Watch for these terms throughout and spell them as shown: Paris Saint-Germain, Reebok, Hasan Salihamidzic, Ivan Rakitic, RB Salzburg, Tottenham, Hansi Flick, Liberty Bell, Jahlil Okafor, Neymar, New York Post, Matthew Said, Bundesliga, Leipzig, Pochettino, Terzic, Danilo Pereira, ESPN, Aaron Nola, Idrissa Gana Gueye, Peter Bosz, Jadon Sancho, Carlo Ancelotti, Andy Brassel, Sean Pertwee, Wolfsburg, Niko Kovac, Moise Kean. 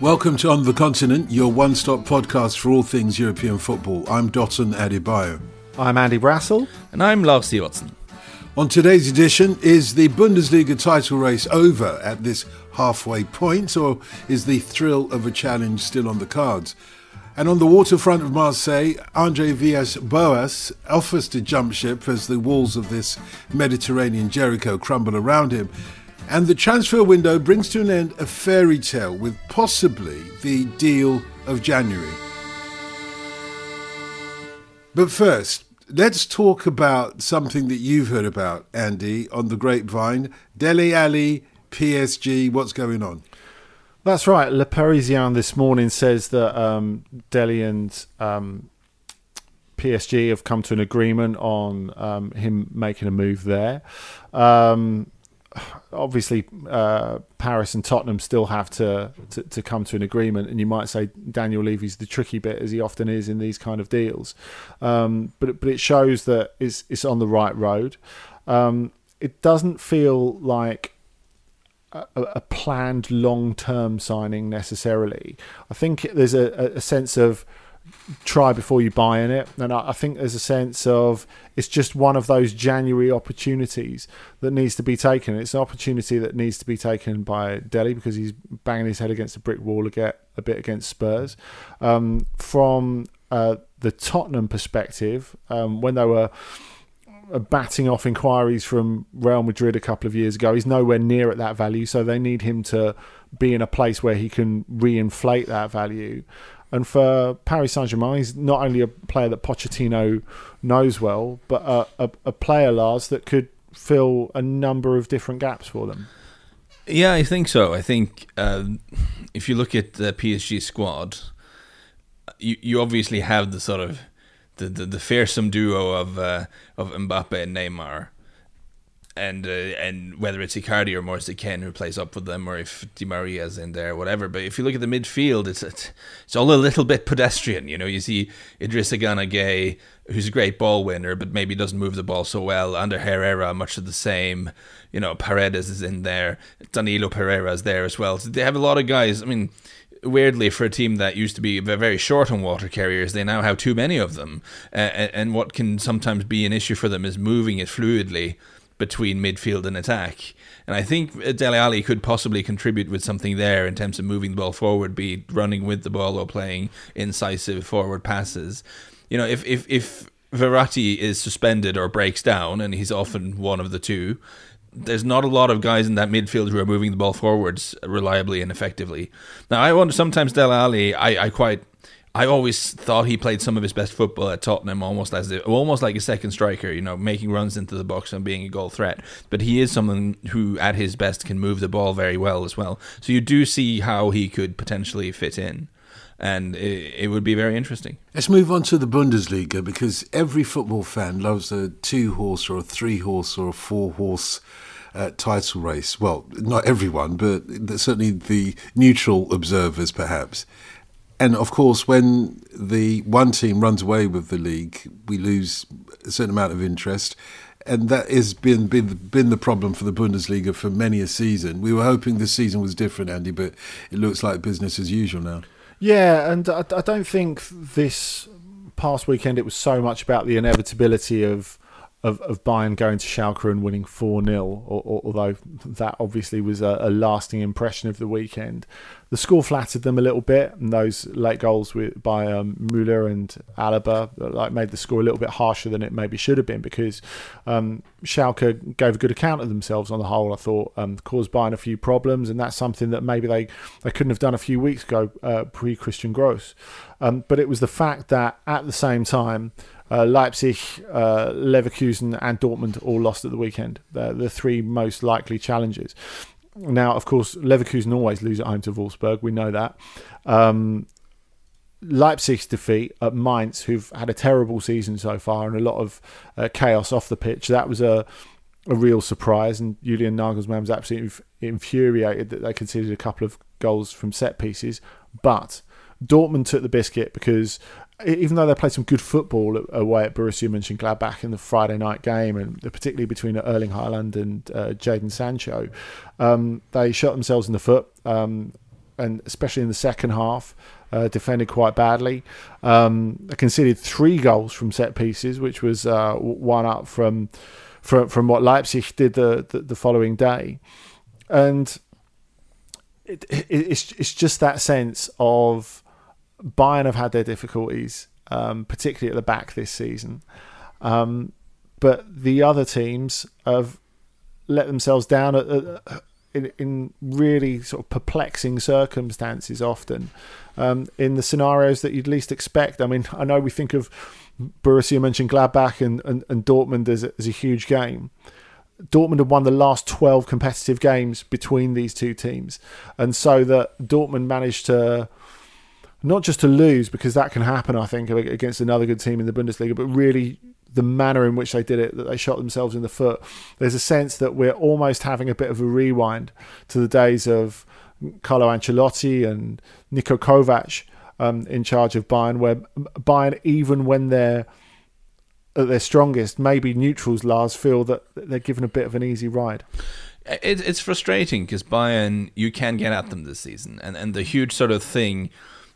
Welcome to On the Continent, your one-stop podcast for all things European football. I'm Dotson Adebayo. I'm Andy Brassel. And I'm Lars Watson. On today's edition, is the Bundesliga title race over at this halfway point, or is the thrill of a challenge still on the cards? And on the waterfront of Marseille, Andre Villas-Boas offers to jump ship as the walls of this Mediterranean Jericho crumble around him. And the transfer window brings to an end a fairy tale with possibly the deal of January. But first, let's talk about something that you've heard about, Andy, on the grapevine. Dele Alli, PSG, what's going on? That's right. Le Parisien this morning says that Dele and PSG have come to an agreement on him making a move there. Obviously, Paris and Tottenham still have to come to an agreement, and you might say Daniel Levy's the tricky bit, as he often is in these kind of deals. But it shows that it's on the right road. It doesn't feel like a planned long-term signing necessarily. I think there's a sense of try before you buy in it, and I think there's a sense of it's just one of those January opportunities that needs to be taken. It's an opportunity that needs to be taken by Dele because he's banging his head against a brick wall a bit against Spurs. From the Tottenham perspective, when they were batting off inquiries from Real Madrid a couple of years ago, he's nowhere near at that value, so they need him to be in a place where he can reinflate that value. And for Paris Saint-Germain, he's not only a player that Pochettino knows well, but a player, Lars, that could fill a number of different gaps for them. Yeah, I think so. I think if you look at the PSG squad, you obviously have the sort of the fearsome duo of Mbappe and Neymar, and whether it's Icardi or Moise Kean who plays up with them, or if Di Maria's in there, whatever. But if you look at the midfield, it's all a little bit pedestrian. You know, you see Idrissa Gana Gueye, who's a great ball winner, but maybe doesn't move the ball so well. Under Herrera, much of the same. You know, Paredes is in there. Danilo Pereira is there as well. So they have a lot of guys. I mean, weirdly, for a team that used to be very short on water carriers, they now have too many of them. And what can sometimes be an issue for them is moving it fluidly between midfield and attack. And I think Dele Alli could possibly contribute with something there in terms of moving the ball forward, be it running with the ball or playing incisive forward passes. You know, if Verratti is suspended or breaks down, and he's often one of the two, there's not a lot of guys in that midfield who are moving the ball forwards reliably and effectively. Now, I wonder sometimes Dele Alli, I always thought he played some of his best football at Tottenham, almost like a second striker, you know, making runs into the box and being a goal threat. But he is someone who, at his best, can move the ball very well as well. So you do see how he could potentially fit in, and it would be very interesting. Let's move on to the Bundesliga, because every football fan loves a two-horse or a three-horse or a four-horse title race. Well, not everyone, but certainly the neutral observers, perhaps. And, of course, when the one team runs away with the league, we lose a certain amount of interest. And that has been the problem for the Bundesliga for many a season. We were hoping this season was different, Andy, but it looks like business as usual now. Yeah, and I don't think this past weekend it was so much about the inevitability of Bayern going to Schalke and winning 4-0, although that obviously was a lasting impression of the weekend. The score flattered them a little bit, and those late goals by Müller and Alaba made the score a little bit harsher than it maybe should have been, because Schalke gave a good account of themselves on the whole, I thought, caused Bayern a few problems, and that's something that maybe they couldn't have done a few weeks ago pre-Christian Gross. But it was the fact that at the same time, Leipzig, Leverkusen and Dortmund all lost at the weekend. They're the three most likely challengers. Now, of course, Leverkusen always lose at home to Wolfsburg. We know that. Leipzig's defeat at Mainz, who've had a terrible season so far and a lot of chaos off the pitch. That was a real surprise, and Julian Nagelsmann was absolutely infuriated that they conceded a couple of goals from set pieces. But Dortmund took the biscuit because even though they played some good football away at Borussia Mönchengladbach in the Friday night game, and particularly between Erling Haaland and Jadon Sancho, they shot themselves in the foot, and especially in the second half, defended quite badly. They conceded 3 goals from set pieces, which was one up from what Leipzig did the following day. And it's just that sense of Bayern have had their difficulties, particularly at the back this season. But the other teams have let themselves down in really sort of perplexing circumstances often, in the scenarios that you'd least expect. I mean, I know we think of Borussia Mönchengladbach and Dortmund as a huge game. Dortmund had won the last 12 competitive games between these two teams. And so that Dortmund managed to, not just to lose, because that can happen, I think, against another good team in the Bundesliga, but really the manner in which they did it, that they shot themselves in the foot. There's a sense that we're almost having a bit of a rewind to the days of Carlo Ancelotti and Niko Kovac in charge of Bayern, where Bayern, even when they're at their strongest, maybe neutrals, Lars, feel that they're given a bit of an easy ride. It's frustrating because Bayern, you can get at them this season. And the huge sort of thing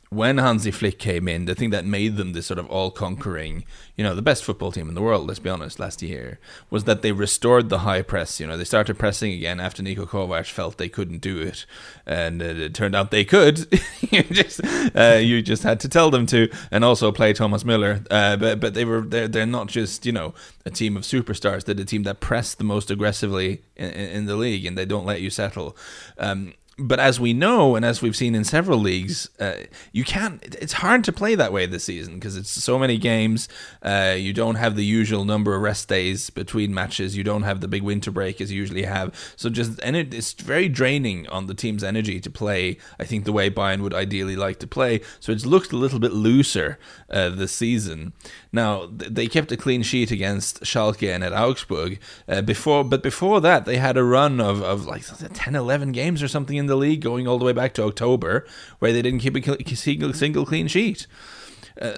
when Hansi Flick came in, the thing that made them this sort of all-conquering, the best football team in the world, let's be honest, last year, was that they restored the high press. They started pressing again after Niko Kovac felt they couldn't do it, and it turned out they could. you just had to tell them to, and also play Thomas Müller. But they're not just a team of superstars. They're the team that pressed the most aggressively in the league, and they don't let you settle. But as we know, and as we've seen in several leagues, it's hard to play that way this season because it's so many games. You don't have the usual number of rest days between matches. You don't have the big winter break as you usually have. So it's very draining on the team's energy to play, I think, the way Bayern would ideally like to play. So it's looked a little bit looser this season. Now, they kept a clean sheet against Schalke and at Augsburg. Before that, they had a run of like 10, 11 games or something in the league, going all the way back to October, where they didn't keep a single clean sheet.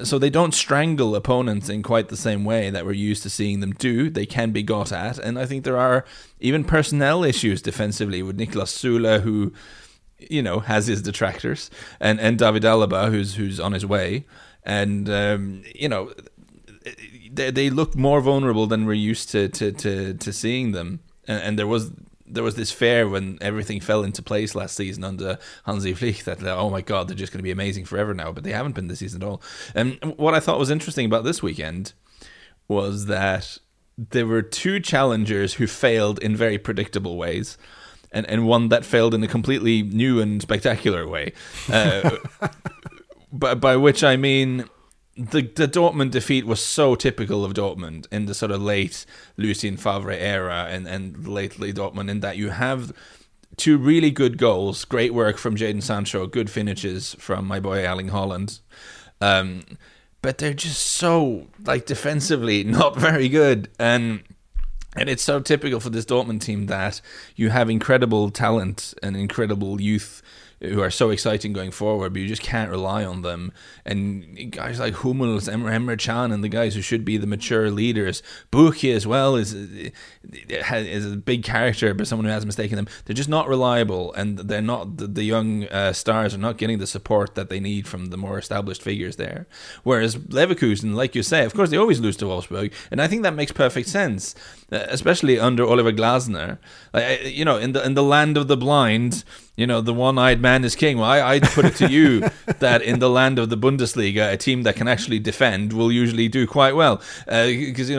So they don't strangle opponents in quite the same way that we're used to seeing them do. They can be got at, and I think there are even personnel issues defensively with Niklas Sula, who has his detractors, and David Alaba, who's on his way, and they look more vulnerable than we're used to seeing them, and there was this fear when everything fell into place last season under Hansi Flick that, oh my God, they're just going to be amazing forever now, but they haven't been this season at all. And what I thought was interesting about this weekend was that there were 2 challengers who failed in very predictable ways, and one that failed in a completely new and spectacular way. By which I mean, The Dortmund defeat was so typical of Dortmund in the sort of late Lucien Favre era and lately Dortmund, in that you have 2 really good goals, great work from Jadon Sancho, good finishes from my boy Erling Haaland, but they're just so defensively not very good, and it's so typical for this Dortmund team that you have incredible talent and incredible youth who are so exciting going forward, but you just can't rely on them. And guys like Hummels, Emre Can, and the guys who should be the mature leaders, Buki as well is a big character, but someone who has mistaken them. They're just not reliable, and they're not the young stars are not getting the support that they need from the more established figures there. Whereas Leverkusen, like you say, of course they always lose to Wolfsburg, and I think that makes perfect sense, especially under Oliver Glasner. In the land of the blind, the one-eyed man is king. Well, I'd put it to you that in the land of the Bundesliga, a team that can actually defend will usually do quite well. Because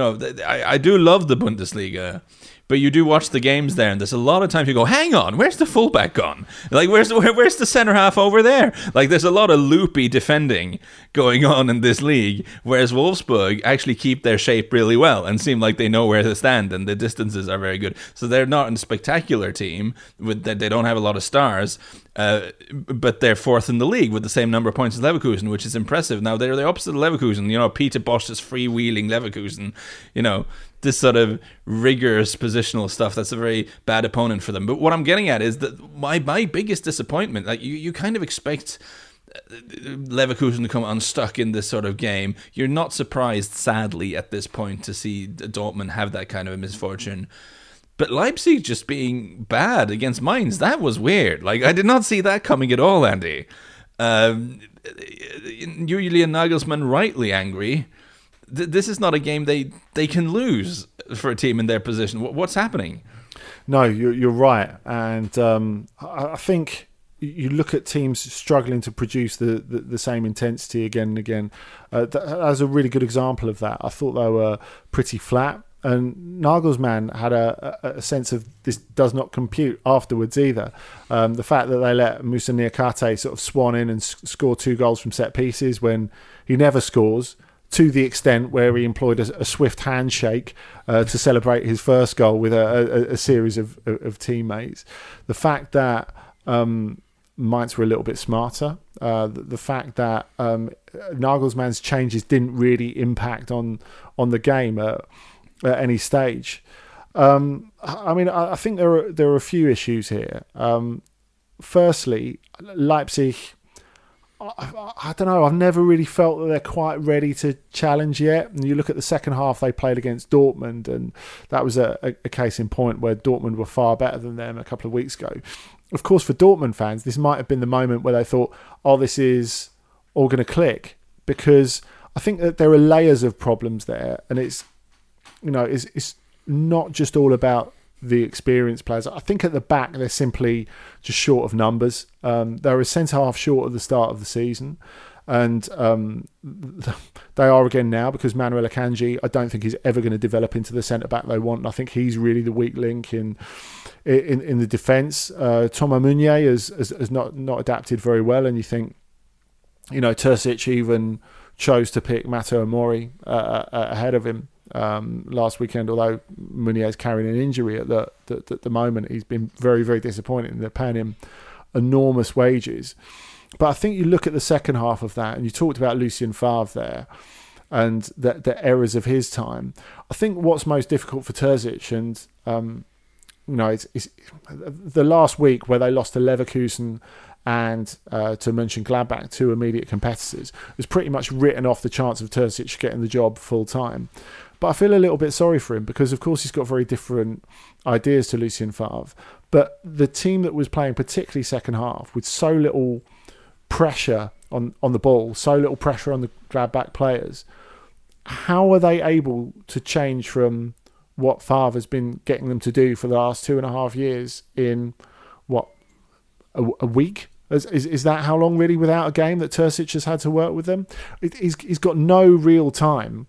I do love the Bundesliga, But you do watch the games there, and there's a lot of times you go, hang on, where's the fullback gone? Like, where's the centre half over there? Like, there's a lot of loopy defending going on in this league, whereas Wolfsburg actually keep their shape really well and seem like they know where to stand, and the distances are very good. So they're not a spectacular team, with that they don't have a lot of stars, but they're fourth in the league with the same number of points as Leverkusen, which is impressive. Now, they're the opposite of Leverkusen, you know, Peter Bosch's freewheeling Leverkusen, you know, this sort of rigorous positional stuff. That's a very bad opponent for them. But what I'm getting at is that my biggest disappointment, like you kind of expect Leverkusen to come unstuck in this sort of game. You're not surprised, sadly, at this point to see Dortmund have that kind of a misfortune. But Leipzig just being bad against Mainz, that was weird. Like, I did not see that coming at all, Andy. Julian Nagelsmann rightly angry. This is not a game they can lose for a team in their position. What's happening? No, you're right. And I think you look at teams struggling to produce the same intensity again and again. As a really good example of that, I thought they were pretty flat. And Nagelsmann had a sense of this does not compute afterwards either. The fact that they let Moussa Niakate sort of swan in and score two goals from set pieces when he never scores, to the extent where he employed a swift handshake to celebrate his first goal with a series of teammates. The fact that Mainz were a little bit smarter, the fact that Nagelsmann's changes didn't really impact on the game at any stage. I mean, I think there are a few issues here. Firstly, Leipzig, I don't know, I've never really felt that they're quite ready to challenge yet. And you look at the second half they played against Dortmund, and that was a case in point where Dortmund were far better than them a couple of weeks ago. Of course, for Dortmund fans, this might have been the moment where they thought, oh, this is all going to click, because I think that there are layers of problems there, and it's, you know, it's not just all about the experienced players. I think at the back they're simply just short of numbers. They're a centre-half short at the start of the season, and they are again now, because Manuel Akanji, I don't think he's ever going to develop into the centre-back they want, and I think he's really the weak link in the defence. Thomas Meunier has not adapted very well, and you think, you know, Terzic even chose to pick Matteo Mori ahead of him last weekend, although Meunier's carrying an injury at the moment. He's been very, very disappointing. They're paying him enormous wages. But I think you look at the second half of that, and you talked about Lucien Favre there and the errors of his time. I think what's most difficult for Terzic, and you know, it's the last week where they lost to Leverkusen and to Mönchengladbach, two immediate competitors, was pretty much written off the chance of Terzic getting the job full time. But I feel a little bit sorry for him, because of course he's got very different ideas to Lucien Favre. But the team that was playing, particularly second half, with so little pressure on the ball, so little pressure on the Gladbach players, how are they able to change from what Favre has been getting them to do for the last 2.5 years in what, a week? Is that how long really without a game that Terzic has had to work with them? He's got no real time.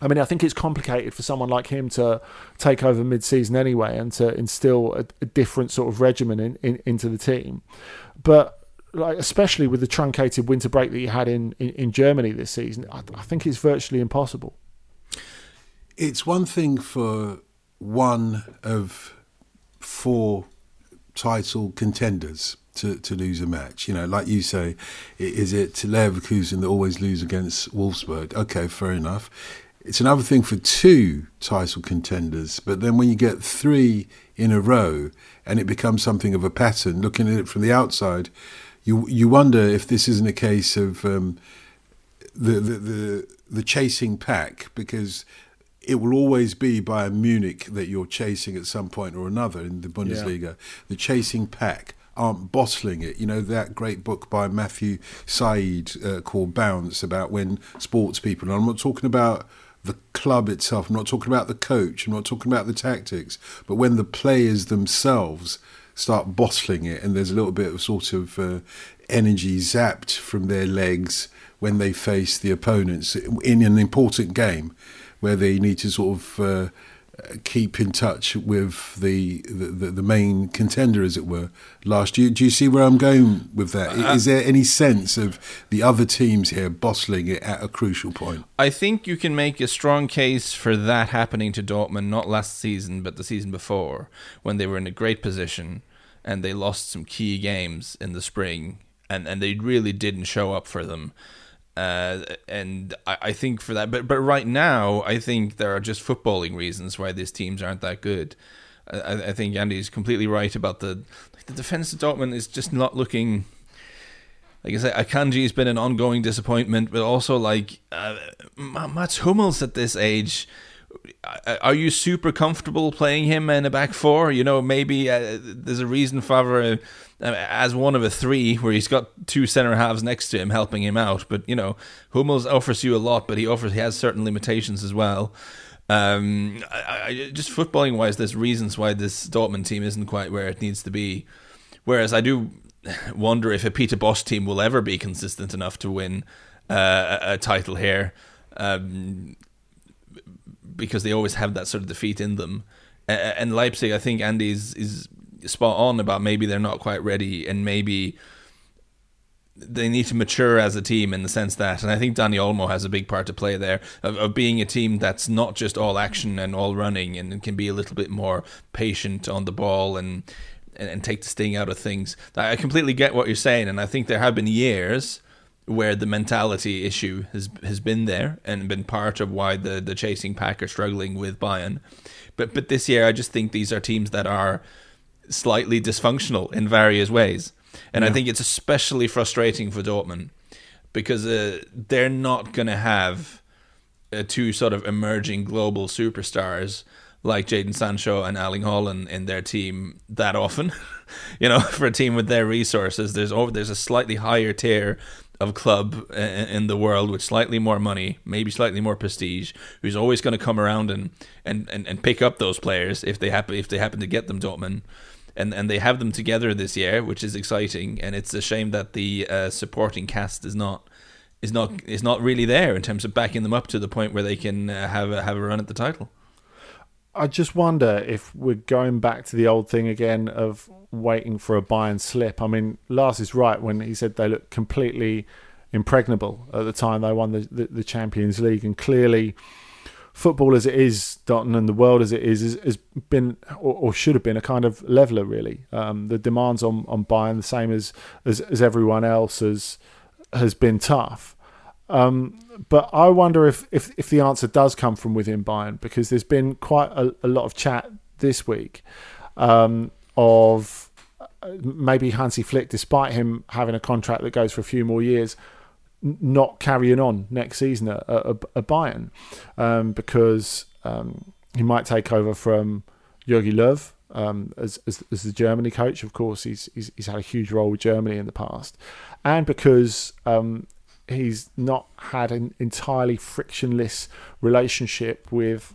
I mean, I think it's complicated for someone like him to take over mid-season anyway, and to instill a different sort of regimen into the team. But like, especially with the truncated winter break that you had in Germany this season, I think it's virtually impossible. It's one thing for one of four title contenders to lose a match. You know, like you say, is it Leverkusen that always lose against Wolfsburg? Okay, fair enough. It's another thing for two title contenders, but then when you get three in a row and it becomes something of a pattern, looking at it from the outside, you wonder if this isn't a case of the chasing pack, because it will always be Bayern Munich that you're chasing at some point or another in the Bundesliga. Yeah. The chasing pack aren't bottling it. You know, that great book by Matthew Said called Bounce, about when sports people, and I'm not talking about the club itself, I'm not talking about the coach, I'm not talking about the tactics, but when the players themselves start bottling it, and there's a little bit of sort of energy zapped from their legs when they face the opponents in an important game, where they need to sort of keep in touch with the main contender, as it were, last year. Do you see where I'm going with that? Is there any sense of the other teams here bottling it at a crucial point? I think you can make a strong case for that happening to Dortmund, not last season, but the season before, when they were in a great position and they lost some key games in the spring, and they really didn't show up for them. And I think for that, but right now, I think there are just footballing reasons why these teams aren't that good. I think Andy's completely right about the defense of Dortmund is just not looking. Like I say, Akanji has been an ongoing disappointment, but also like Mats Hummels at this age. Are you super comfortable playing him in a back four? You know, maybe there's a reason Favre as one of a three where he's got two centre halves next to him helping him out. But, you know, Hummels offers you a lot, but he has certain limitations as well. Just footballing wise, there's reasons why this Dortmund team isn't quite where it needs to be. Whereas I do wonder if a Peter Bosz team will ever be consistent enough to win a title here. Because they always have that sort of defeat in them. And Leipzig, I think Andy is spot on about maybe they're not quite ready and maybe they need to mature as a team in the sense that, and I think Dani Olmo has a big part to play there, of being a team that's not just all action and all running and can be a little bit more patient on the ball and take the sting out of things. I completely get what you're saying, and I think there have been years where the mentality issue has been there and been part of why the chasing pack are struggling with Bayern. But this year, I just think these are teams that are slightly dysfunctional in various ways. And yeah. I think it's especially frustrating for Dortmund because they're not going to have two sort of emerging global superstars like Jadon Sancho and Erling Haaland in their team that often. You know, for a team with their resources, there's a slightly higher tier of club in the world with slightly more money, maybe slightly more prestige, who's always going to come around and pick up those players if they happen to get them, Dortmund, and they have them together this year, which is exciting, and it's a shame that the supporting cast is not really there in terms of backing them up to the point where they can have a run at the title. I just wonder if we're going back to the old thing again of waiting for a Bayern slip. I mean, Lars is right when he said they looked completely impregnable at the time they won the Champions League, and clearly football as it is, Dortmund, and the world as it is has been or should have been a kind of leveller really. The demands on Bayern, the same as everyone else, has been tough. But I wonder if the answer does come from within Bayern, because there's been quite a lot of chat this week of maybe Hansi Flick, despite him having a contract that goes for a few more years, not carrying on next season at Bayern, because he might take over from Jogi Löw as the Germany coach. Of course, he's had a huge role with Germany in the past, and because he's not had an entirely frictionless relationship with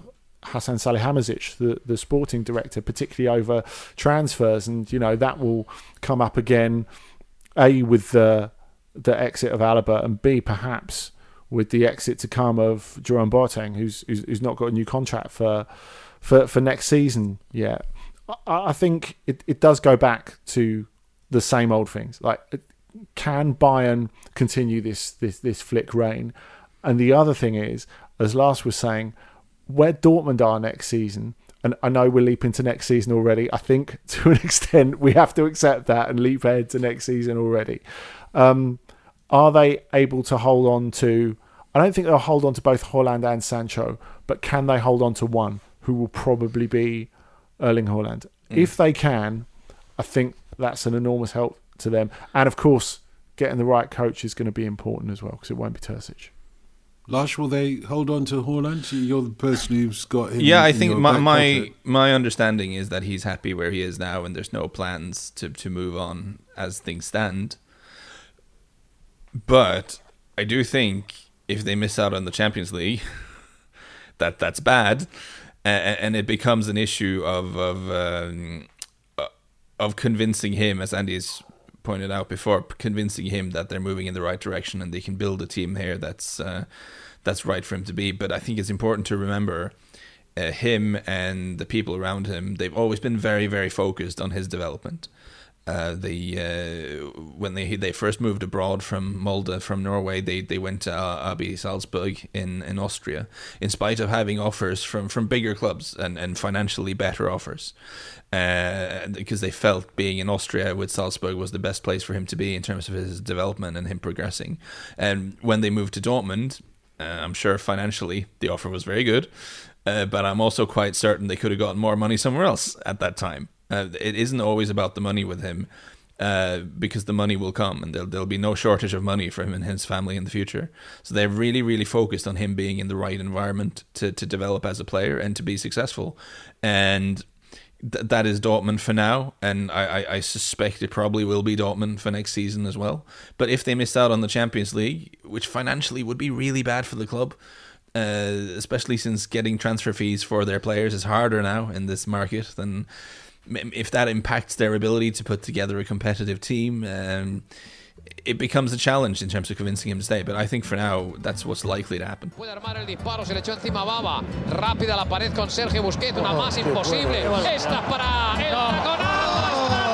Hasan Salihamidzic, the sporting director, particularly over transfers. And, you know, that will come up again, A, with the exit of Alaba, and B, perhaps with the exit to come of Jerome Boateng, who's not got a new contract for next season yet. I think it does go back to the same old things. Like, can Bayern continue this Flick reign? And the other thing is, as Lars was saying, where Dortmund are next season, and I know we're leaping to next season already, I think to an extent we have to accept that and leap ahead to next season already. Are they able to hold on to... I don't think they'll hold on to both Haaland and Sancho, but can they hold on to one, who will probably be Erling Haaland? Mm. If they can, I think that's an enormous help to them. And of course, getting the right coach is going to be important as well, because it won't be Terzic. Lars, will they hold on to Haaland? You're the person who's got him. Yeah, I think my understanding is that he's happy where he is now, and there's no plans to move on as things stand. But I do think if they miss out on the Champions League, that's bad, and it becomes an issue of convincing him, as Andy's pointed out before, convincing him that they're moving in the right direction and they can build a team here that's right for him to be. But I think it's important to remember him and the people around him, they've always been very, very focused on his development. When they first moved abroad from Molde, from Norway, they went to RB Salzburg in Austria, in spite of having offers from bigger clubs and financially better offers, because they felt being in Austria with Salzburg was the best place for him to be in terms of his development and him progressing. And when they moved to Dortmund, I'm sure financially the offer was very good, but I'm also quite certain they could have gotten more money somewhere else at that time. It isn't always about the money with him, because the money will come and there'll be no shortage of money for him and his family in the future. So they're really, really focused on him being in the right environment to develop as a player and to be successful. And that is Dortmund for now. And I suspect it probably will be Dortmund for next season as well. But if they missed out on the Champions League, which financially would be really bad for the club, especially since getting transfer fees for their players is harder now in this market than... If that impacts their ability to put together a competitive team, it becomes a challenge in terms of convincing him to stay. But I think for now, that's what's likely to happen. Puede armar el disparo, se le echó encima Baba. Rápida la pared con Sergio Busquets, una más imposible. Esta es para el Dragonazo extraordinario.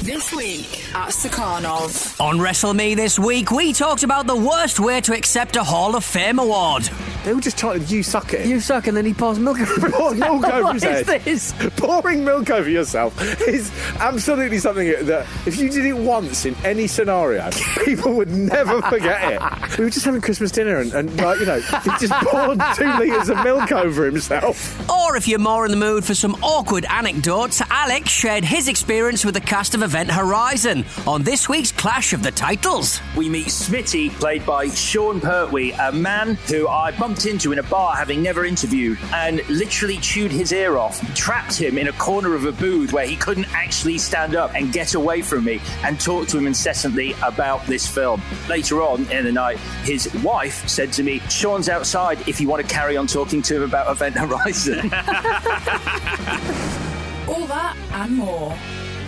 This week at Sukarnov. On Wrestle Me this week, we talked about the worst way to accept a Hall of Fame award. They were just trying to, you suck it. You suck, and then he pours milk over his head. What is this? Pouring milk over yourself is absolutely something that, if you did it once in any scenario, people would never forget it. We were just having Christmas dinner and like, you know, he just poured 2 litres of milk over himself. Or if you're more in the mood for some awkward anecdotes, Alex shared his experience with the cast of Event Horizon on this week's Clash of the Titles. We meet Smitty, played by Sean Pertwee, a man who I bumped into in a bar having never interviewed and literally chewed his ear off, trapped him in a corner of a booth where he couldn't actually stand up and get away from me, and talked to him incessantly about this film. Later on in the night, his wife said to me, Sean's outside if you want to carry on talking to him about Event Horizon. All that and more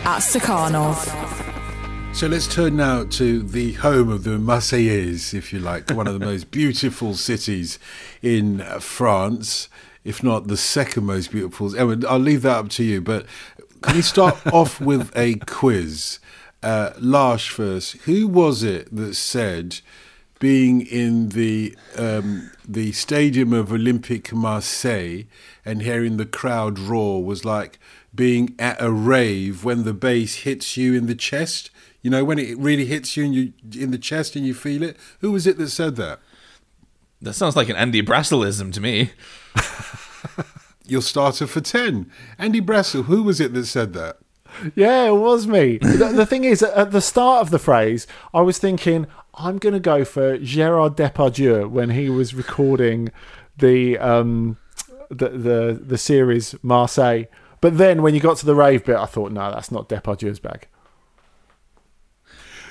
at Sukarnov. So let's turn now to the home of the Marseillais, if you like, one of the most beautiful cities in France, if not the second most beautiful. I'll leave that up to you, but can we start off with a quiz? Lars first. Who was it that said being in the stadium of Olympique Marseille and hearing the crowd roar was like being at a rave when the bass hits you in the chest? You know, when it really hits you, and you in the chest and you feel it. Who was it that said that? That sounds like an Andy Brasselism to me. Your starter for 10. Andy Brassel, who was it that said that? Yeah, it was me. The thing is, at the start of the phrase, I was thinking, I'm going to go for Gérard Depardieu when he was recording the series Marseille. But then when you got to the rave bit, I thought, no, that's not Depardieu's bag.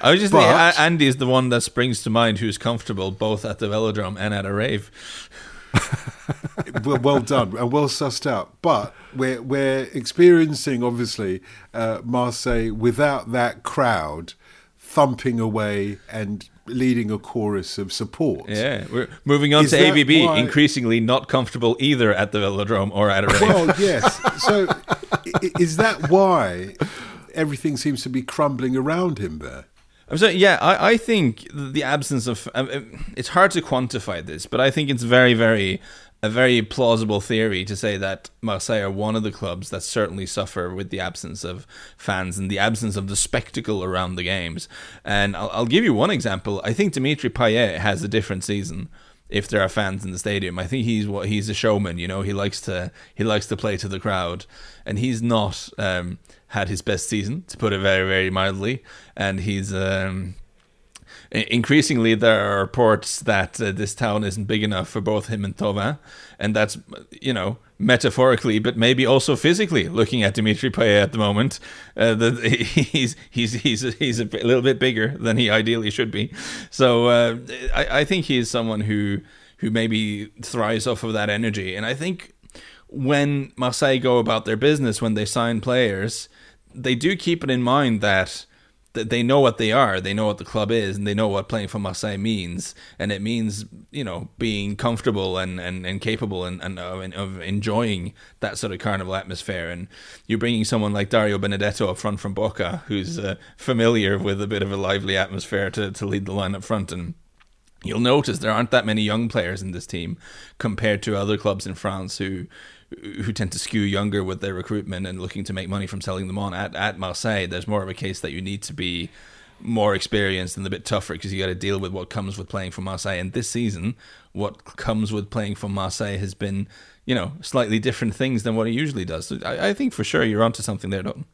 I was just thinking, Andy is the one that springs to mind who's comfortable both at the velodrome and at a rave. Well done and well sussed out. But we're experiencing, obviously, Marseille without that crowd thumping away and leading a chorus of support. Yeah, we're moving on to ABB, increasingly not comfortable either at the velodrome or at a rave. Well, yes. So is that why everything seems to be crumbling around him there? I'm sorry, yeah, I think the absence of... it's hard to quantify this, but I think it's a very plausible theory to say that Marseille are one of the clubs that certainly suffer with the absence of fans and the absence of the spectacle around the games. And I'll give you one example. I think Dimitri Payet has a different season if there are fans in the stadium. I think he's a showman, you know. He likes to play to the crowd, and he's not had his best season, to put it very, very mildly. And he's increasingly there are reports that this town isn't big enough for both him and Thauvin, and that's, you know, metaphorically, but maybe also physically. Looking at Dimitri Payet at the moment, he's a little bit bigger than he ideally should be. So I think he is someone who maybe thrives off of that energy, and I think when Marseille go about their business, when they sign players, they do keep it in mind that they know what they are, they know what the club is, and they know what playing for Marseille means. And it means, you know, being comfortable and capable and of enjoying that sort of carnival atmosphere. And you're bringing someone like Dario Benedetto up front from Boca, who's familiar with a bit of a lively atmosphere to lead the line up front. And you'll notice there aren't that many young players in this team compared to other clubs in France who tend to skew younger with their recruitment and looking to make money from selling them on. At Marseille, there's more of a case that you need to be more experienced and a bit tougher, because you got to deal with what comes with playing for Marseille. And this season, what comes with playing for Marseille has been, you know, slightly different things than what it usually does. So I think for sure you're onto something there, Dalton.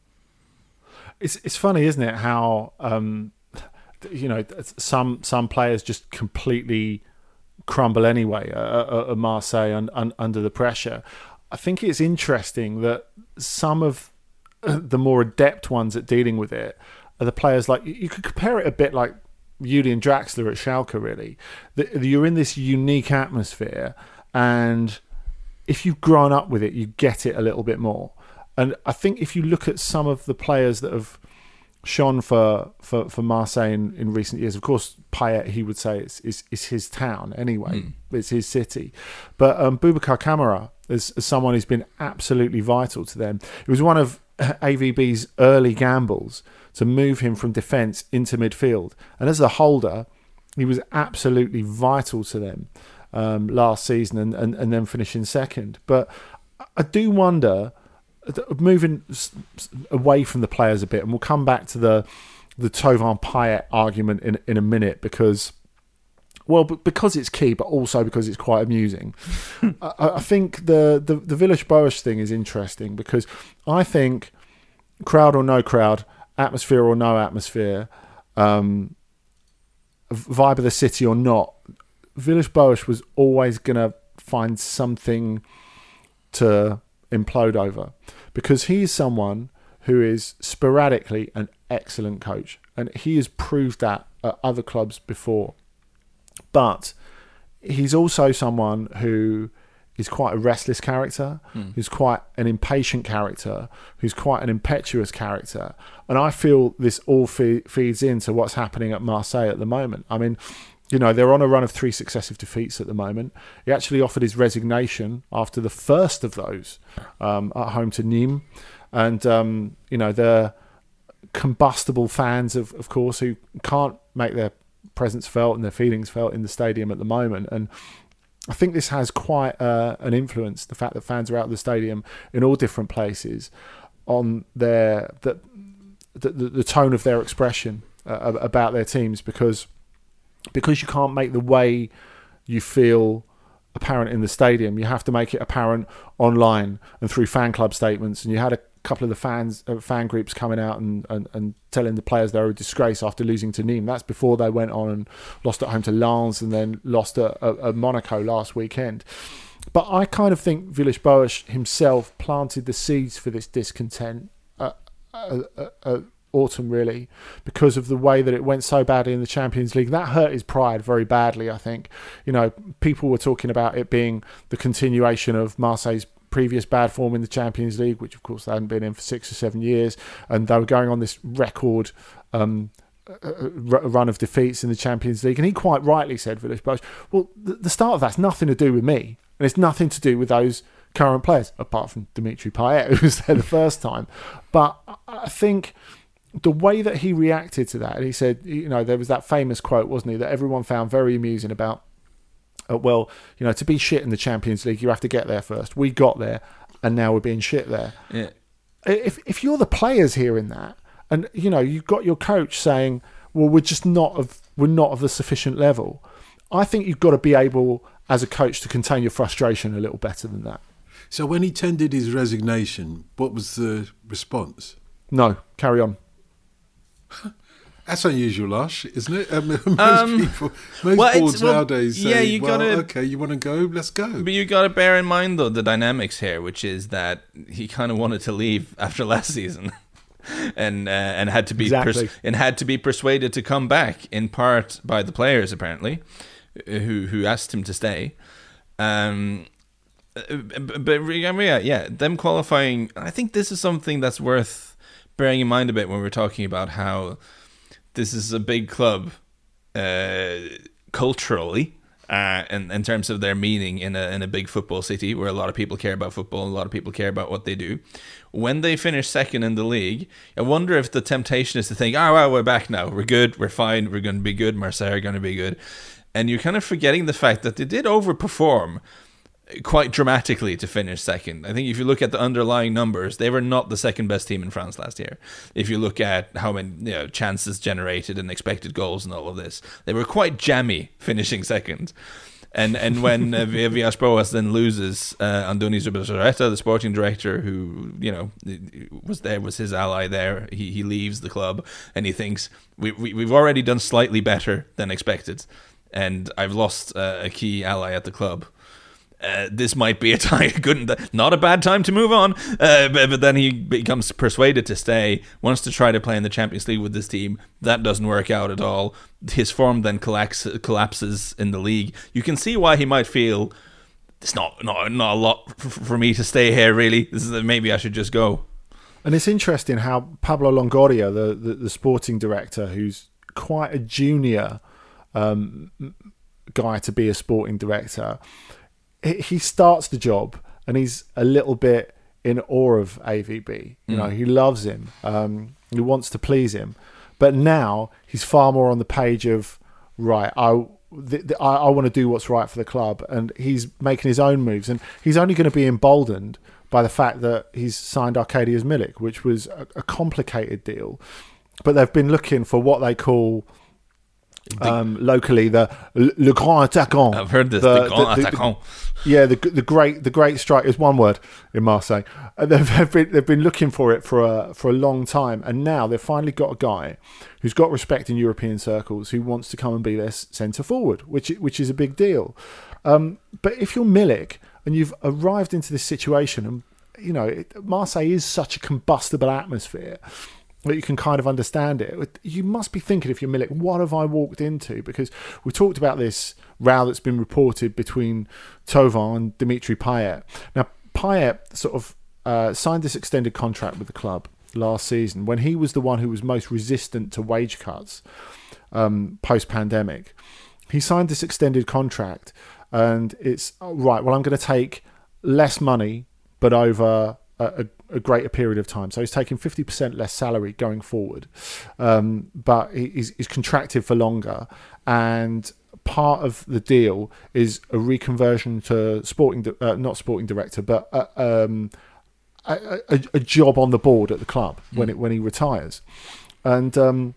It's funny, isn't it, how you know, some players just completely crumble anyway at Marseille and under the pressure. I think it's interesting that some of the more adept ones at dealing with it are the players like... You could compare it a bit like Julian Draxler at Schalke, really. You're in this unique atmosphere, and if you've grown up with it, you get it a little bit more. And I think if you look at some of the players that have shone for Marseille in recent years, of course, Payet, he would say it's his town anyway. It's his city. But Boubacar Kamara as someone who's been absolutely vital to them. It was one of AVB's early gambles to move him from defence into midfield. And as a holder, he was absolutely vital to them last season and then finishing second. But I do wonder, moving away from the players a bit, and we'll come back to the Thauvin Payet argument in a minute, because it's key, but also because it's quite amusing. I think the Villas-Boas thing is interesting, because I think crowd or no crowd, atmosphere or no atmosphere, vibe of the city or not, Villas-Boas was always going to find something to implode over, because he is someone who is sporadically an excellent coach, and he has proved that at other clubs before. But he's also someone who is quite a restless character, who's quite an impatient character, who's quite an impetuous character. And I feel this all feeds into what's happening at Marseille at the moment. I mean, you know, they're on a run of 3 successive defeats at the moment. He actually offered his resignation after the first of those at home to Nîmes. And, you know, they're combustible fans, of course, who can't make their presence felt and their feelings felt in the stadium at the moment. And I think this has quite an influence, the fact that fans are out of the stadium in all different places, on the tone of their expression about their teams, because you can't make the way you feel apparent in the stadium. You have to make it apparent online and through fan club statements. And you had a couple of the fan groups coming out and telling the players they were a disgrace after losing to Nîmes. That's before they went on and lost at home to Lens and then lost at Monaco last weekend. But I kind of think Villas-Boas himself planted the seeds for this discontent autumn, really, because of the way that it went so badly in the Champions League. That hurt his pride very badly, I think. You know, people were talking about it being the continuation of Marseille's previous bad form in the Champions League, which of course they hadn't been in for 6 or 7 years, and they were going on this record run of defeats in the Champions League. And he quite rightly said, Villas-Boas, well, the start of that's nothing to do with me, and it's nothing to do with those current players, apart from Dimitri Payet, who was there the first time. But I think the way that he reacted to that, and he said, you know, there was that famous quote, wasn't he, that everyone found very amusing about, well, you know, to be shit in the Champions League, you have to get there first. We got there, and now we're being shit there. Yeah. If you're the players hearing that, and you know, you've got your coach saying, well, we're just not of the sufficient level. I think you've got to be able, as a coach, to contain your frustration a little better than that. So when he tendered his resignation, what was the response? No, carry on. That's unusual, Ash, isn't it? Most boards nowadays say, okay, you want to go, let's go. But you got to bear in mind, though, the dynamics here, which is that he kind of wanted to leave after last season and had to be persuaded to come back, in part by the players, apparently, who asked him to stay. But them qualifying, I think this is something that's worth bearing in mind a bit when we're talking about how this is a big club culturally, in terms of their meaning in a big football city where a lot of people care about football, and a lot of people care about what they do. When they finish second in the league, I wonder if the temptation is to think, oh, well, we're back now. We're good. We're fine. We're going to be good. Marseille are going to be good. And you're kind of forgetting the fact that they did overperform quite dramatically to finish second. I think if you look at the underlying numbers, they were not the second best team in France last year. If you look at how many chances generated and expected goals and all of this, they were quite jammy finishing second. And when Villas-Boas then loses Andoni Zubizarreta, the sporting director, who was his ally there, he leaves the club and he thinks we've already done slightly better than expected, and I've lost a key ally at the club. This might be not a bad time to move on. But then he becomes persuaded to stay, wants to try to play in the Champions League with this team. That doesn't work out at all. His form then collapses in the league. You can see why he might feel it's not a lot for me to stay here, really. Maybe I should just go. And it's interesting how Pablo Longoria, the sporting director, who's quite a junior guy to be a sporting director, he starts the job and he's a little bit in awe of AVB. He loves him. He wants to please him. But now he's far more on the page of, right, I want to do what's right for the club. And he's making his own moves. And he's only going to be emboldened by the fact that he's signed Arkadiusz Milik, which was a complicated deal. But they've been looking for what they call locally the le grand attaquant. I've heard this, the grand attaquant. The great striker is one word in Marseille. They've been looking for it for a long time, and now they've finally got a guy who's got respect in European circles who wants to come and be their centre forward, which is a big deal. But if you're Milik and you've arrived into this situation, and Marseille is such a combustible atmosphere that you can kind of understand it. You must be thinking, if you're Milik, what have I walked into? Because we talked about this row that's been reported between Thauvin and Dimitri Payet. Now, Payet sort of signed this extended contract with the club last season when he was the one who was most resistant to wage cuts post-pandemic. He signed this extended contract and it's, I'm going to take less money but over a greater period of time. So he's taking 50% less salary going forward, but he's contracted for longer. And part of the deal is a reconversion to a job on the board at the club when he retires. And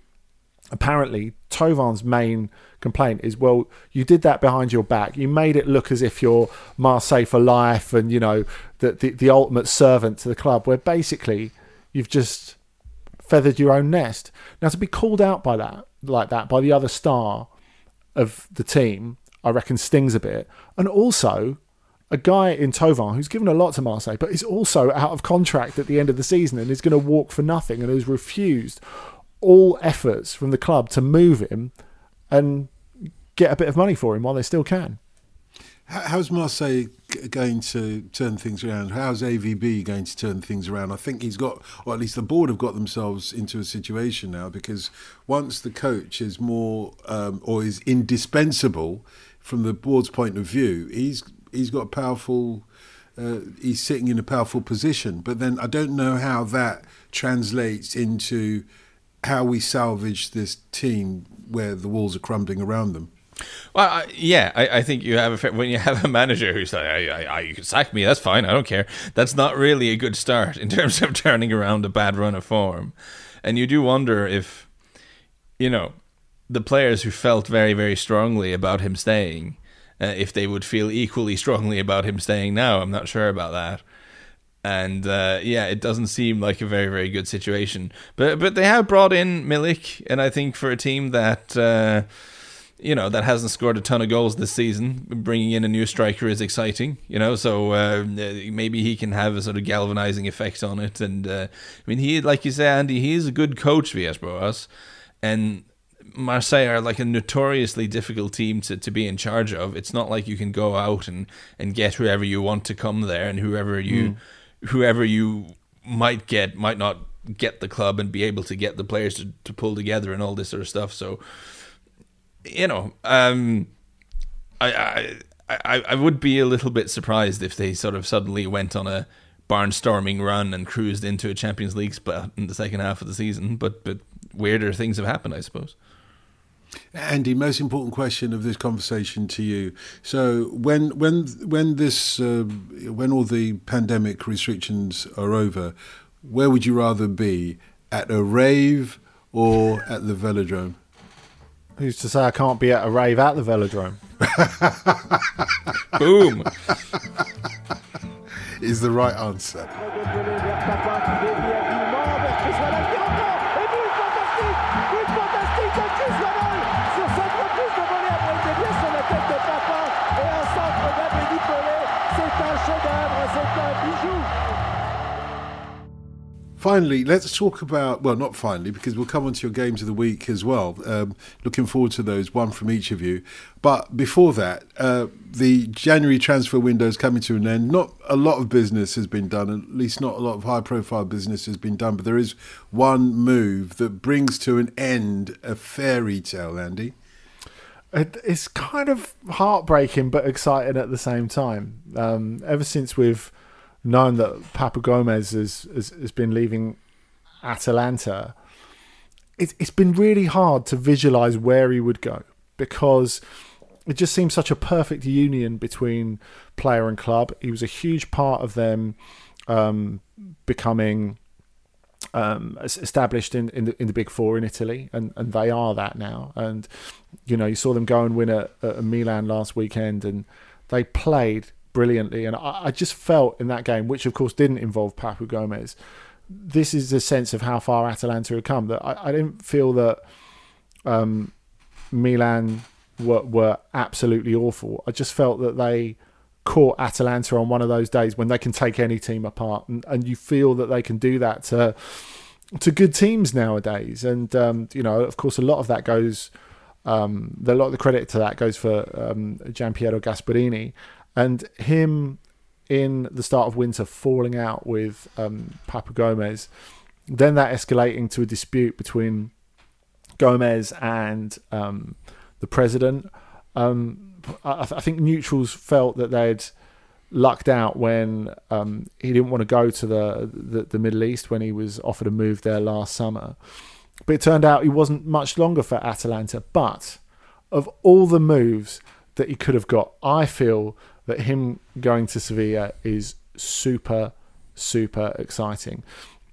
apparently Tovan's main complaint is, well, you did that behind your back. You made it look as if you're Marseille for life and, the ultimate servant to the club, where basically you've just feathered your own nest. Now, to be called out by that, like that, by the other star of the team, I reckon stings a bit. And also, a guy in Thauvin who's given a lot to Marseille, but is also out of contract at the end of the season and is going to walk for nothing and has refused all efforts from the club to move him and get a bit of money for him while they still can. How's Marseille going to turn things around? How's AVB going to turn things around? I think he's got, or at least the board have got themselves into a situation now, because once the coach is more or is indispensable from the board's point of view, he's got a powerful, he's sitting in a powerful position. But then I don't know how that translates into how we salvage this team where the walls are crumbling around them. Well, I think you have when you have a manager who's like, you can sack me, that's fine, I don't care. That's not really a good start in terms of turning around a bad run of form. And you do wonder if, you know, the players who felt very, very strongly about him staying, if they would feel equally strongly about him staying now. I'm not sure about that. And it doesn't seem like a very, very good situation. But they have brought in Milik, and I think for a team that... that hasn't scored a ton of goals this season, bringing in a new striker is exciting, so maybe he can have a sort of galvanizing effect on it. And he, like you say, Andy, he is a good coach, Villas Boas, and Marseille are like a notoriously difficult team to be in charge of. It's not like you can go out and get whoever you want to come there, and whoever you might get might not get the club and be able to get the players to pull together and all this sort of stuff. So I would be a little bit surprised if they sort of suddenly went on a barnstorming run and cruised into a Champions League spot in the second half of the season. But weirder things have happened, I suppose. Andy, most important question of this conversation to you. So when all the pandemic restrictions are over, where would you rather be, at a rave or at the Velodrome? Who's to say I can't be at a rave at the Velodrome? Boom! Is the right answer. Finally, let's talk about, well, not finally, because we'll come on to your games of the week as well. Looking forward to those, one from each of you. But before that, the January transfer window is coming to an end. Not a lot of business has been done, at least not a lot of high-profile business has been done. But there is one move that brings to an end a fairy tale, Andy. It's kind of heartbreaking but exciting at the same time. Ever since we've known that Papu Gomez has been leaving Atalanta, it's been really hard to visualise where he would go, because it just seems such a perfect union between player and club. He was a huge part of them becoming established in the Big Four in Italy, and they are that now. And, you saw them go and win at Milan last weekend, and they played brilliantly, and I just felt in that game, which of course didn't involve Papu Gomez, this is a sense of how far Atalanta had come. That I didn't feel that Milan were absolutely awful. I just felt that they caught Atalanta on one of those days when they can take any team apart, and you feel that they can do that to good teams nowadays. And of course, a lot of that goes. A lot of the credit to that goes for Gianpiero Gasperini. And him in the start of winter falling out with Papu Gomez, then that escalating to a dispute between Gomez and the president. I think neutrals felt that they'd lucked out when he didn't want to go to the Middle East when he was offered a move there last summer. But it turned out he wasn't much longer for Atalanta. But of all the moves that he could have got, I feel that him going to Sevilla is super, super exciting.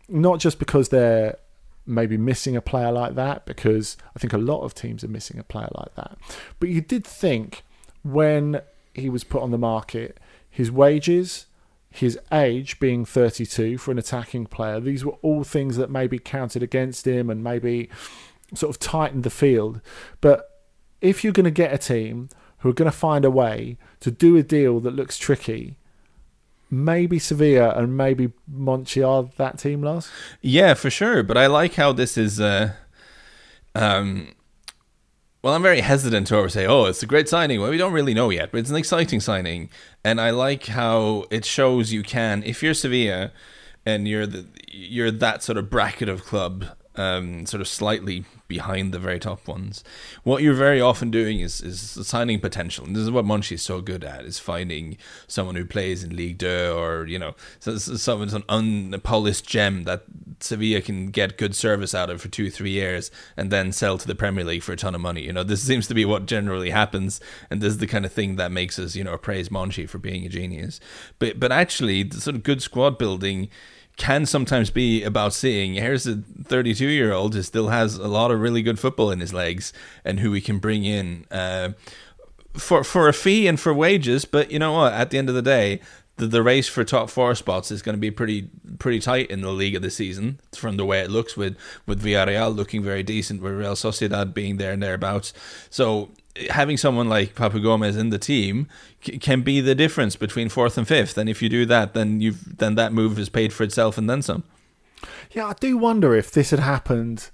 Not just because they're maybe missing a player like that, because I think a lot of teams are missing a player like that. But you did think when he was put on the market, his wages, his age being 32 for an attacking player, these were all things that maybe counted against him and maybe sort of tightened the field. But if you're going to get a team who are going to find a way to do a deal that looks tricky. Maybe Sevilla and maybe Monchi are that team, Lars? Yeah, for sure. But I like how this is... Well, I'm very hesitant to ever say, oh, it's a great signing. Well, we don't really know yet, but it's an exciting signing. And I like how it shows you can, if you're Sevilla and you're that sort of bracket of club, sort of slightly behind the very top ones, what you're very often doing is signing potential. And this is what Monchi is so good at, is finding someone who plays in Ligue 2 or, you know, someone's an unpolished gem that Sevilla can get good service out of for 2-3 years and then sell to the Premier League for a ton of money. You know, this seems to be what generally happens, and this is the kind of thing that makes us, you know, praise Monchi for being a genius. But actually, the sort of good squad building can sometimes be about seeing, here's a 32-year-old who still has a lot of really good football in his legs and who we can bring in for a fee and for wages. But you know what? At the end of the day, the race for top four spots is going to be pretty tight in the league of the season, from the way it looks, with Villarreal looking very decent, with Real Sociedad being there and thereabouts. So having someone like Papu Gomez in the team can be the difference between 4th and 5th, and if you do that, then that move is paid for itself and then some. Yeah, I do wonder if this had happened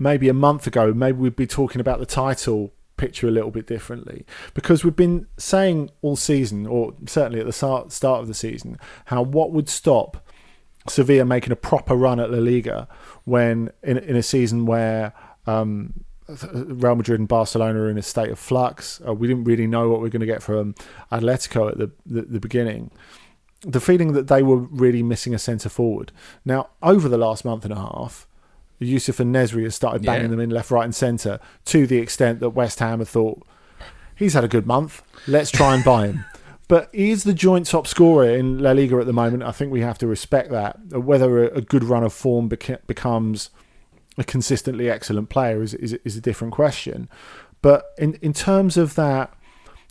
maybe a month ago, maybe we'd be talking about the title picture a little bit differently, because we've been saying all season, or certainly at the start of the season, how what would stop Sevilla making a proper run at La Liga when in a season where Real Madrid and Barcelona are in a state of flux. We didn't really know what we were going to get from Atletico at the beginning. The feeling that they were really missing a centre-forward. Now, over the last month and a half, Yusuf and Nesri have started banging them in left, right and centre, to the extent that West Ham have thought, he's had a good month, let's try and buy him. But he is the joint top scorer in La Liga at the moment. I think we have to respect that. Whether a good run of form becomes a consistently excellent player is a different question. But in terms of that,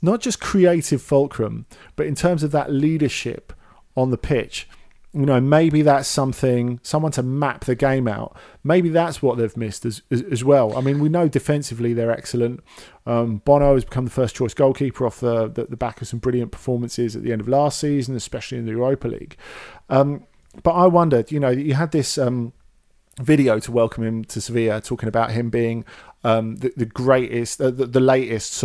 not just creative fulcrum, but in terms of that leadership on the pitch, you know, maybe that's something, someone to map the game out. Maybe that's what they've missed as well. I mean, we know defensively they're excellent. Bono has become the first choice goalkeeper off the back of some brilliant performances at the end of last season, especially in the Europa League. But I wondered, you know, you had this... video to welcome him to Sevilla, talking about him being the latest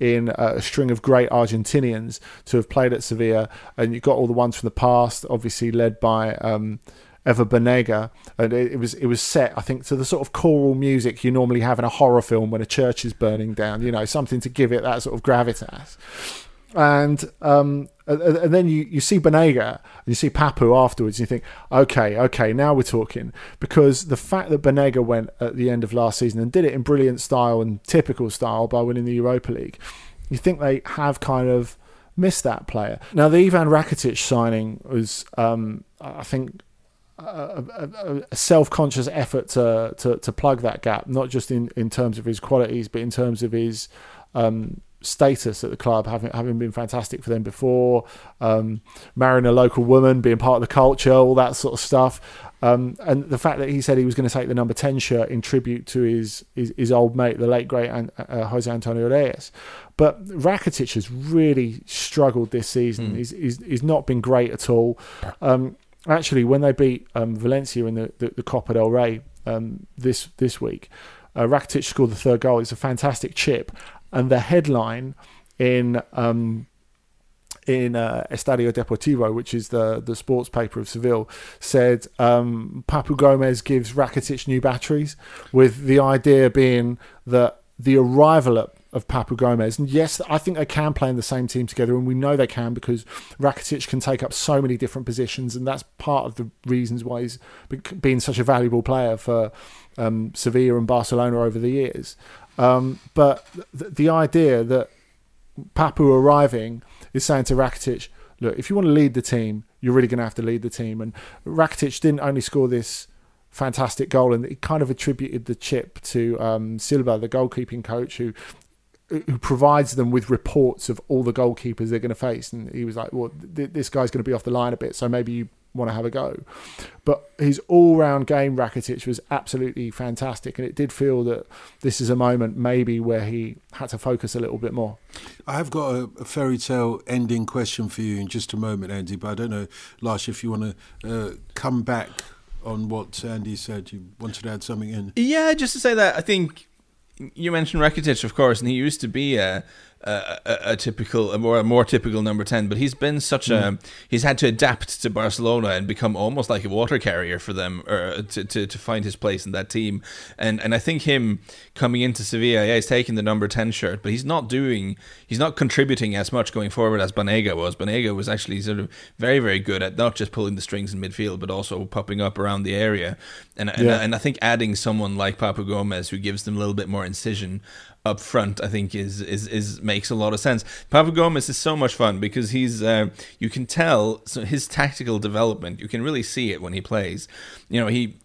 in a string of great Argentinians to have played at Sevilla, and you got all the ones from the past, obviously led by Eva Banega, and it was set, I think, to the sort of choral music you normally have in a horror film when a church is burning down, you know, something to give it that sort of gravitas. And then you see Banega and you see Papu afterwards, and you think, okay, now we're talking. Because the fact that Banega went at the end of last season and did it in brilliant style and typical style by winning the Europa League, you think they have kind of missed that player. Now, the Ivan Rakitic signing was, I think, a self-conscious effort to plug that gap, not just in terms of his qualities, but in terms of his... status at the club, having been fantastic for them before, marrying a local woman, being part of the culture, all that sort of stuff, and the fact that he said he was going to take the number 10 shirt in tribute to his old mate, the late great Jose Antonio Reyes. But Rakitic has really struggled this season. He's not been great at all. Actually, when they beat Valencia in the Copa del Rey this week, Rakitic scored the third goal. It's a fantastic chip. And the headline in Estadio Deportivo, which is the sports paper of Seville, said Papu Gomez gives Rakitic new batteries, with the idea being that the arrival of Papu Gomez, and yes, I think they can play in the same team together, and we know they can, because Rakitic can take up so many different positions, and that's part of the reasons why he's been such a valuable player for Sevilla and Barcelona over the years. But the idea that Papu arriving is saying to Rakitic, look, if you want to lead the team, you're really going to have to lead the team. And Rakitic didn't only score this fantastic goal, and he kind of attributed the chip to Silva, the goalkeeping coach, who provides them with reports of all the goalkeepers they're going to face. And he was like, well, this guy's going to be off the line a bit, so maybe you want to have a go. But his all-round game, Rakitic, was absolutely fantastic, and it did feel that this is a moment maybe where he had to focus a little bit more. I've got a fairy tale ending question for you in just a moment, Andy, but I don't know, Lars, if you want to come back on what Andy said. You wanted to add something in? Yeah, just to say that I think you mentioned Rakitic, of course, and he used to be a more typical number 10, but he's been such he's had to adapt to Barcelona and become almost like a water carrier for them, or to find his place in that team. And I think him coming into Sevilla, yeah, he's taking the number 10 shirt, but he's not contributing as much going forward as Banega was. Banega was actually sort of very, very good at not just pulling the strings in midfield, but also popping up around the area. And I think adding someone like Papu Gomez, who gives them a little bit more incision up front, I think is makes a lot of sense. Papu Gomez is so much fun because he's you can tell, so his tactical development, you can really see it when he plays. You know, he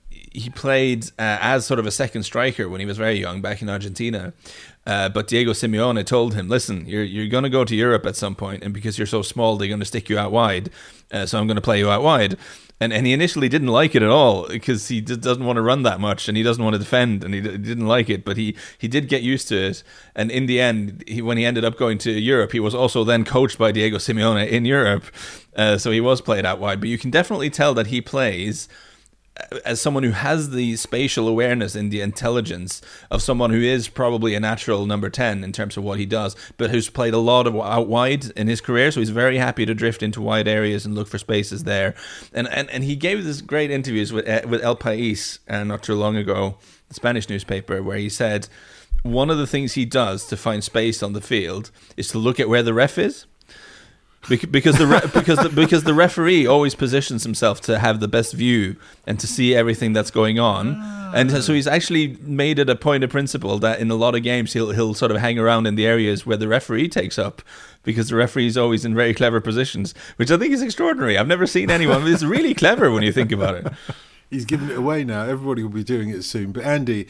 played as sort of a second striker when he was very young back in Argentina. But Diego Simeone told him, listen, you're going to go to Europe at some point, and because you're so small, they're going to stick you out wide, so I'm going to play you out wide. And he initially didn't like it at all because he doesn't want to run that much, and he doesn't want to defend, and he didn't like it, but he did get used to it. And in the end, when he ended up going to Europe, he was also then coached by Diego Simeone in Europe, so he was played out wide. But you can definitely tell that he plays as someone who has the spatial awareness and the intelligence of someone who is probably a natural number 10 in terms of what he does, but who's played a lot of out wide in his career, so he's very happy to drift into wide areas and look for spaces there. And he gave this great interviews with El País not too long ago, the Spanish newspaper, where he said one of the things he does to find space on the field is to look at where the ref is. Because the referee always positions himself to have the best view and to see everything that's going on, and so he's actually made it a point of principle that in a lot of games he'll sort of hang around in the areas where the referee takes up, because the referee is always in very clever positions, which I think is extraordinary. I've never seen anyone. It's really clever when you think about it. He's giving it away now. Everybody will be doing it soon. But Andy,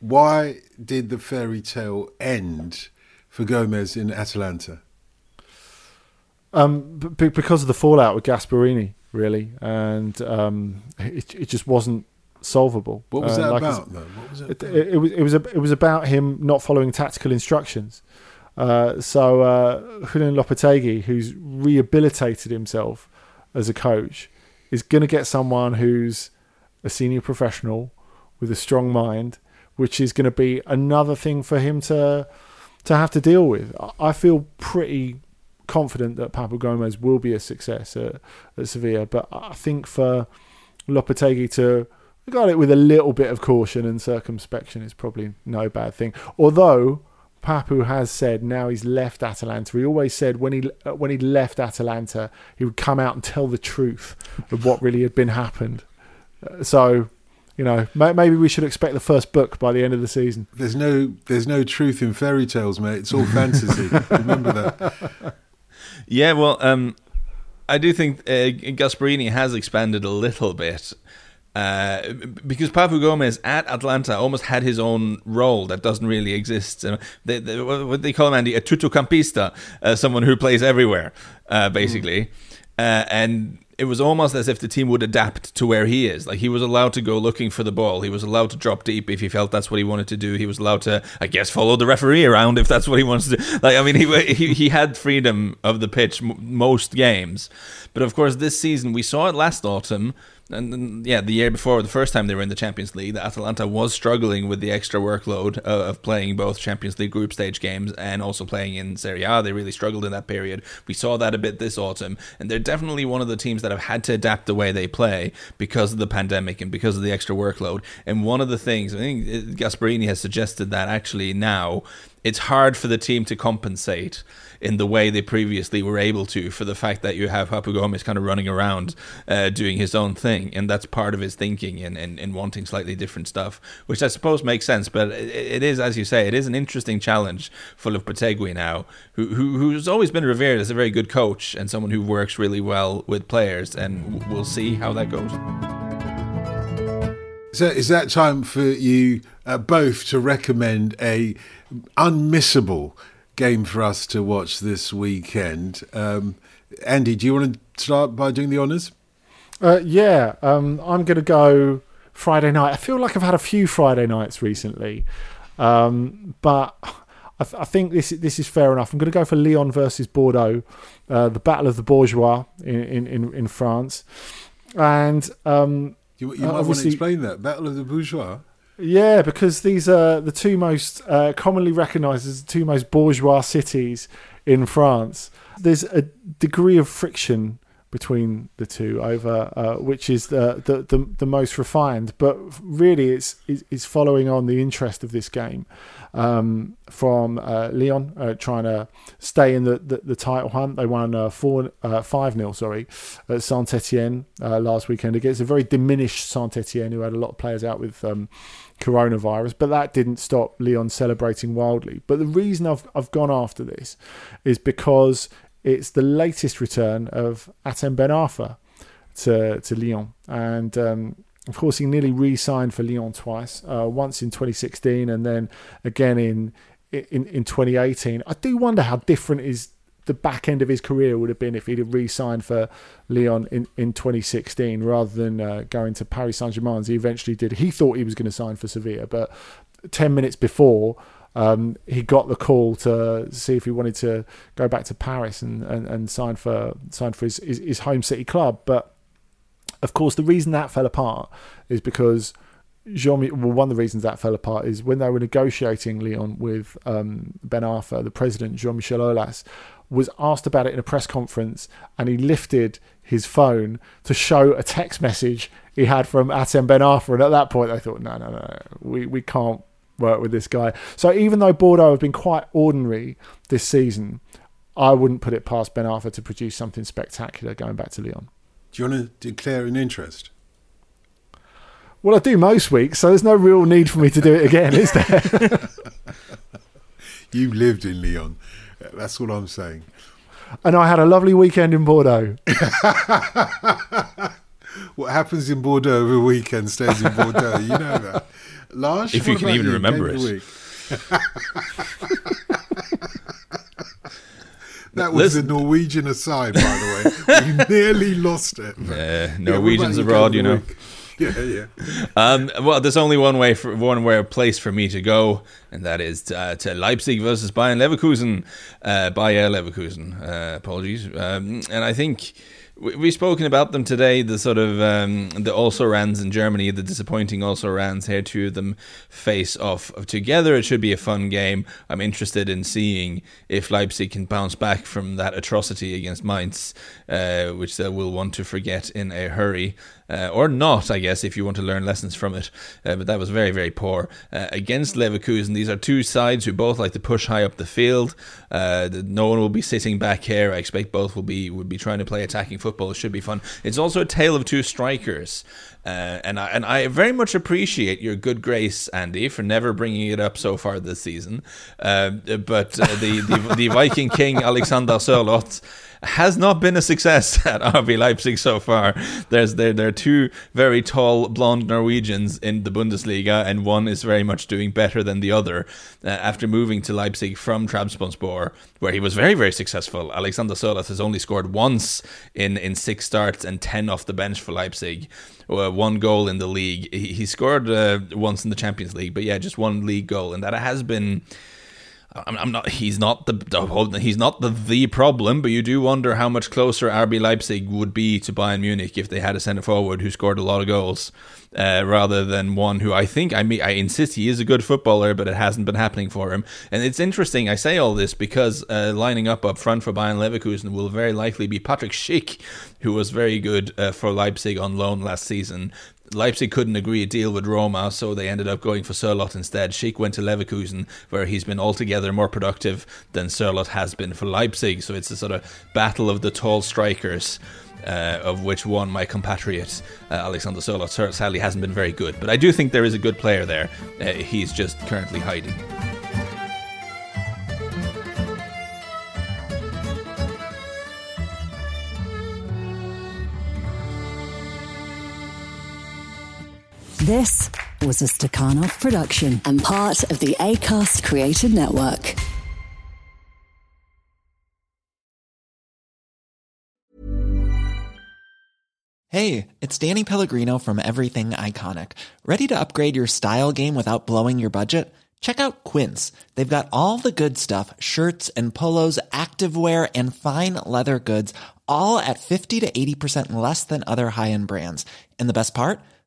why did the fairy tale end for Gomez in Atalanta? Because of the fallout with Gasperini, really, and it just wasn't solvable. What was that about, though? What was it about? It was about him not following tactical instructions. So Julian Lopetegui, who's rehabilitated himself as a coach, is going to get someone who's a senior professional with a strong mind, which is going to be another thing for him to have to deal with. I feel pretty confident that Papu Gomez will be a success at Sevilla, but I think for Lopetegui to regard it with a little bit of caution and circumspection is probably no bad thing. Although Papu has said now he's left Atalanta, he always said when he left Atalanta he would come out and tell the truth of what really had been happened. So you know, maybe we should expect the first book by the end of the season. There's no truth in fairy tales, mate. It's all fantasy. Remember that. Yeah, well, I do think Gasperini has expanded a little bit because Papu Gomez at Atlanta almost had his own role that doesn't really exist. They, what they call him, Andy, a tuttocampista, someone who plays everywhere, basically. And it was almost as if the team would adapt to where he is. Like, he was allowed to go looking for the ball. He was allowed to drop deep if he felt that's what he wanted to do. He was allowed to, I guess, follow the referee around if that's what he wants to do. Like, I mean, he had freedom of the pitch most games. But, of course, this season, we saw it last autumn. And yeah, the year before, the first time they were in the Champions League, the Atalanta was struggling with the extra workload of playing both Champions League group stage games and also playing in Serie A. They really struggled in that period. We saw that a bit this autumn, and they're definitely one of the teams that have had to adapt the way they play because of the pandemic and because of the extra workload. And one of the things, I think Gasperini has suggested that actually now, it's hard for the team to compensate in the way they previously were able to for the fact that you have Papu Gomez kind of running around doing his own thing, and that's part of his thinking and wanting slightly different stuff, which I suppose makes sense. But it is, as you say, it is an interesting challenge for Lopetegui now, who's always been revered as a very good coach and someone who works really well with players, and we'll see how that goes. So is that time for you both to recommend a unmissable game for us to watch this weekend? Andy, do you want to start by doing the honours? I'm going to go Friday night. I feel like I've had a few Friday nights recently, but I think this is fair enough. I'm going to go for Lyon versus Bordeaux, the Battle of the Bourgeois in France. And you might want to explain that, Battle of the Bourgeois. Yeah, because these are the two most commonly recognised as the two most bourgeois cities in France. There's a degree of friction between the two over which is the most refined, but really it's following on the interest of this game from Lyon trying to stay in the title hunt. They won 5-0 at Saint-Etienne last weekend against a very diminished Saint-Etienne who had a lot of players out with coronavirus, but that didn't stop Lyon celebrating wildly. But the reason I've gone after this is because it's the latest return of Atem Ben Arfa to Lyon. And, of course, he nearly re-signed for Lyon twice, once in 2016 and then again in 2018. I do wonder how different is the back end of his career would have been if he'd have re-signed for Lyon in 2016 rather than going to Paris Saint-Germain, as he eventually did. He thought he was going to sign for Sevilla, but 10 minutes before... he got the call to see if he wanted to go back to Paris and sign for his home city club. But of course, the reason that fell apart is because one of the reasons that fell apart is when they were negotiating Lyon with Ben Arfa, the president, Jean-Michel Aulas, was asked about it in a press conference, and he lifted his phone to show a text message he had from Atem Ben Arfa. And at that point, they thought, no, we can't work with this guy. So even though Bordeaux have been quite ordinary this season, I wouldn't put it past Ben Arfa to produce something spectacular going back to Lyon. Do you want to declare an interest? Well, I do most weeks, so there's no real need for me to do it again, is there? You lived in Lyon. That's all I'm saying. And I had a lovely weekend in Bordeaux. What happens in Bordeaux over a weekend stays in Bordeaux. You know that. Lars, if you can even remember it. That was a Norwegian aside, by the way. We nearly lost it. Yeah, Norwegians abroad, you know. Yeah. Well, there's only one place for me to go, and that is to Leipzig versus Bayern Leverkusen. Bayer Leverkusen. Apologies. And I think... We've spoken about them today, the sort of the also-rans in Germany, the disappointing also-rans here. Two of them face off together. It should be a fun game. I'm interested in seeing if Leipzig can bounce back from that atrocity against Mainz, which they will want to forget in a hurry. Or not, I guess, if you want to learn lessons from it. But that was very, very poor. Against Leverkusen, these are two sides who both like to push high up the field. No one will be sitting back here. I expect both would be trying to play attacking football. It should be fun. It's also a tale of two strikers. And I very much appreciate your good grace, Andy, for never bringing it up so far this season. But the Viking king, Alexander Sørloth, has not been a success at RB Leipzig so far. There are two very tall, blonde Norwegians in the Bundesliga, and one is very much doing better than the other. After moving to Leipzig from Trabzonspor, where he was very, very successful, Alexander Sørloth has only scored once in 6 starts and 10 off the bench for Leipzig. One goal in the league. He scored once in the Champions League, but yeah, just one league goal, and that has been... He's not the problem, but you do wonder how much closer RB Leipzig would be to Bayern Munich if they had a centre forward who scored a lot of goals, rather than one who I insist he is a good footballer, but it hasn't been happening for him. And it's interesting. I say all this because lining up front for Bayern Leverkusen will very likely be Patrick Schick, who was very good for Leipzig on loan last season. Leipzig couldn't agree a deal with Roma, so they ended up going for Sørloth instead. Schick went to Leverkusen, where he's been altogether more productive than Sørloth has been for Leipzig. So it's a sort of battle of the tall strikers, of which one my compatriot, Alexander Sørloth, sadly hasn't been very good. But I do think there is a good player there. He's just currently hiding. This was a Sukarnov production and part of the Acast Creative Network. Hey, it's Danny Pellegrino from Everything Iconic. Ready to upgrade your style game without blowing your budget? Check out Quince. They've got all the good stuff, shirts and polos, activewear and fine leather goods, all at 50 to 80% less than other high-end brands. And the best part?